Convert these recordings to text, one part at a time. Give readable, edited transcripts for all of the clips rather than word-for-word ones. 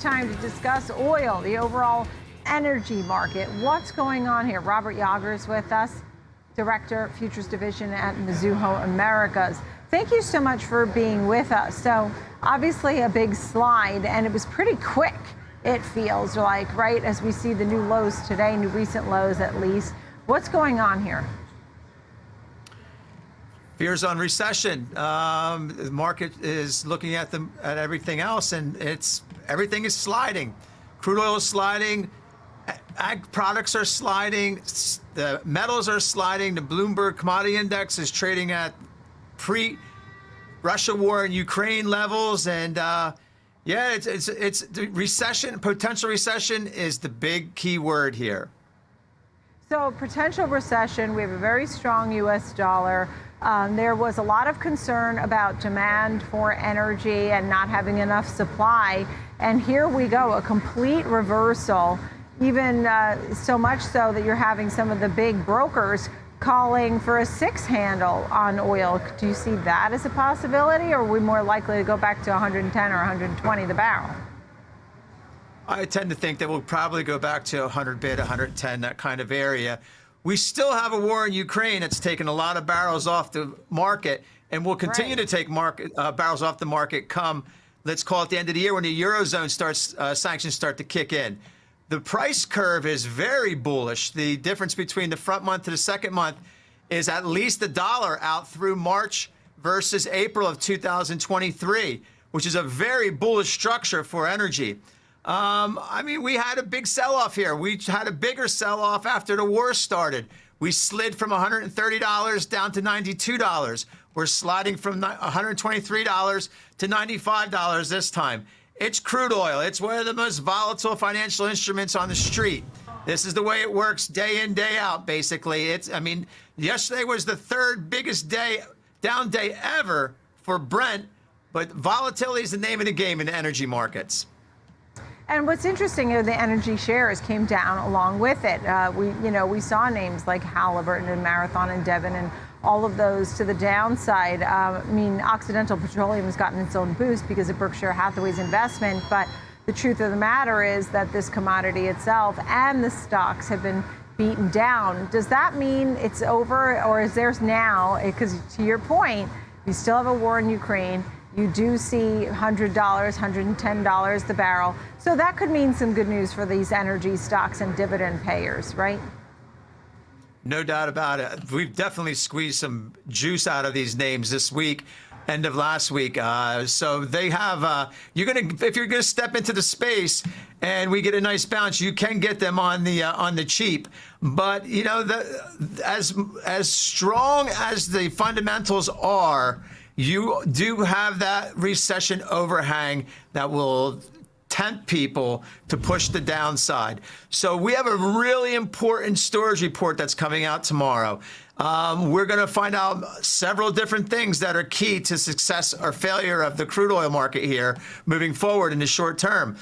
it's time to discuss oil, the overall energy market. What's going on here? Robert Yager is with us, Director, Futures Division at Mizuho Americas. Thank you so much for being with us. So obviously a big slide, and it was pretty quick, it feels like, right, as we see the new lows today, new recent lows at least. What's going on here? Fears on recession. The market is looking at everything else, and everything is sliding. Crude oil is sliding, ag products are sliding, the metals are sliding. The Bloomberg Commodity Index is trading at pre-Russia war in Ukraine levels, and it's the recession. Potential recession is the big key word here. So potential recession. We have a very strong U.S. dollar. There was a lot of concern about demand for energy and not having enough supply. And here we go, a complete reversal, even so much so that you're having some of the big brokers calling for a 6 handle on oil. Do you see that as a possibility, or are we more likely to go back to 110 or 120 the barrel? I tend to think that we'll probably go back to 100 bid, 110, that kind of area. We still have a war in Ukraine that's taken a lot of barrels off the market, and will continue to take barrels off the market come, let's call it the end of the year, when the Eurozone starts, sanctions start to kick in. The price curve is very bullish. The difference between the front month to the second month is at least $1 out through March versus April of 2023, which is a very bullish structure for energy. I mean, we had a big sell-off here. We had a bigger sell-off after the war started. We slid from $130 down to $92. We're sliding from $123 to $95 this time. It's crude oil. It's one of the most volatile financial instruments on the street. This is the way it works day in, day out, basically. I mean, yesterday was the third biggest down day ever for Brent, but volatility is the name of the game in the energy markets. And what's interesting is the energy shares came down along with it. We saw names like Halliburton and Marathon and Devon and all of those to the downside. I mean, Occidental Petroleum has gotten its own boost because of Berkshire Hathaway's investment. But the truth of the matter is that this commodity itself and the stocks have been beaten down. Does that mean it's over, or is there now, because to your point, we still have a war in Ukraine. You do see $100, $110 the barrel. So that could mean some good news for these energy stocks and dividend payers, right? No doubt about it. We've definitely squeezed some juice out of these names this week, end of last week. So they have, if you're gonna step into the space and we get a nice bounce, you can get them on the cheap. But you know, as strong as the fundamentals are, you do have that recession overhang that will tempt people to push the downside. So we have a really important storage report that's coming out tomorrow. We're going to find out several different things that are key to success or failure of the crude oil market here moving forward in the short term.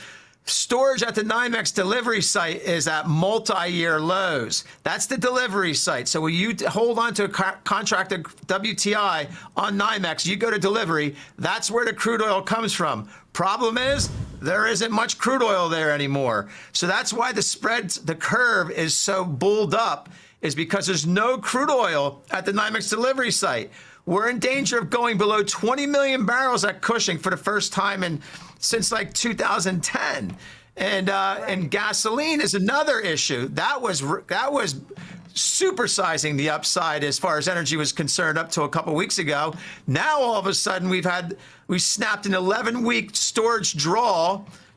Storage at the NYMEX delivery site is at multi-year lows. That's the delivery site. So when you hold on to a contract at WTI on NYMEX, you go to delivery. That's where the crude oil comes from. Problem is, there isn't much crude oil there anymore. So that's why the spread, the curve is so bulled up, is because there's no crude oil at the NYMEX delivery site. We're in danger of going below 20 million barrels at Cushing for the first time since like 2010, and gasoline is another issue. That was supersizing the upside as far as energy was concerned up to a couple weeks ago. Now all of a sudden we snapped an 11-week storage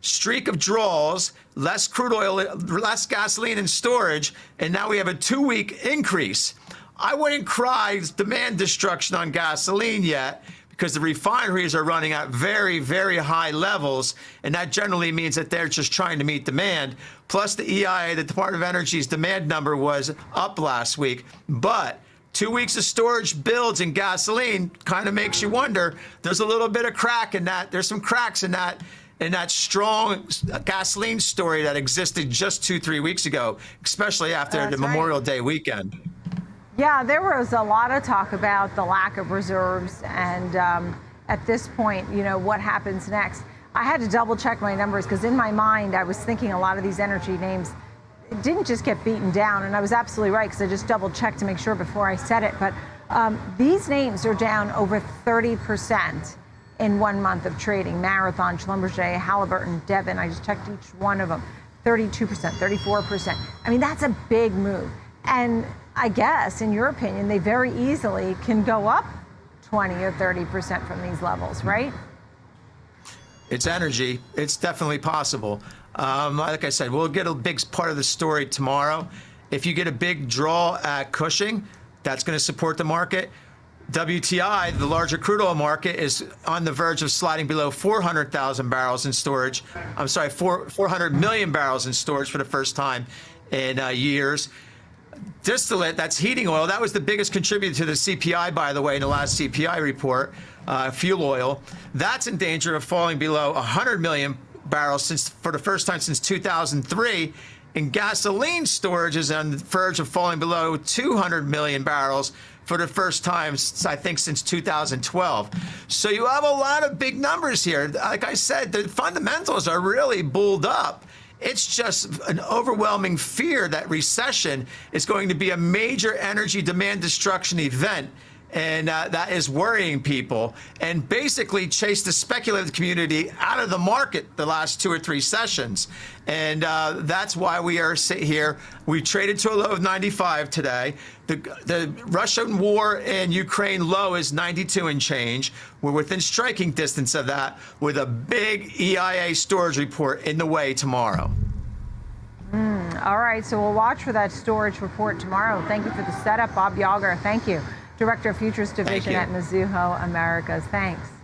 streak of draws, less crude oil, less gasoline in storage, and now we have a 2-week increase. I wouldn't cry demand destruction on gasoline yet, because the refineries are running at very, very high levels, and that generally means that they're just trying to meet demand. Plus the EIA, the Department of Energy's demand number, was up last week. But 2 weeks of storage builds in gasoline kind of makes you wonder. There's a little bit of crack in that. There's some cracks in that strong gasoline story that existed just 2-3 weeks ago, especially after Memorial Day weekend. Yeah, there was a lot of talk about the lack of reserves and at this point, you know, what happens next. I had to double check my numbers because in my mind, I was thinking a lot of these energy names didn't just get beaten down. And I was absolutely right because I just double checked to make sure before I said it. But these names are down over 30% in 1 month of trading. Marathon, Schlumberger, Halliburton, Devon. I just checked each one of them. 32%, 34%. I mean, that's a big move. And I guess, in your opinion, they very easily can go up 20 or 30% from these levels, right? It's energy. It's definitely possible. Like I said, we'll get a big part of the story tomorrow. If you get a big draw at Cushing, that's going to support the market. WTI, the larger crude oil market, is on the verge of sliding below 400,000 barrels in storage. I'm sorry, 400 million barrels in storage for the first time in years. Distillate, that's heating oil. That was the biggest contributor to the CPI, by the way, in the last CPI report, fuel oil. That's in danger of falling below 100 million barrels for the first time since 2003. And gasoline storage is on the verge of falling below 200 million barrels for the first time, I think, since 2012. So you have a lot of big numbers here. Like I said, the fundamentals are really bulled up. It's just an overwhelming fear that recession is going to be a major energy demand destruction event. And that is worrying people and basically chased the speculative community out of the market the last two or three sessions. And that's why we are here. We traded to a low of 95 today. The Russian war in Ukraine low is 92 and change. We're within striking distance of that with a big EIA storage report in the way tomorrow. All right. So we'll watch for that storage report tomorrow. Thank you for the setup, Bob Yager. Thank you. Director of Futures Division at Mizuho Americas. Thanks.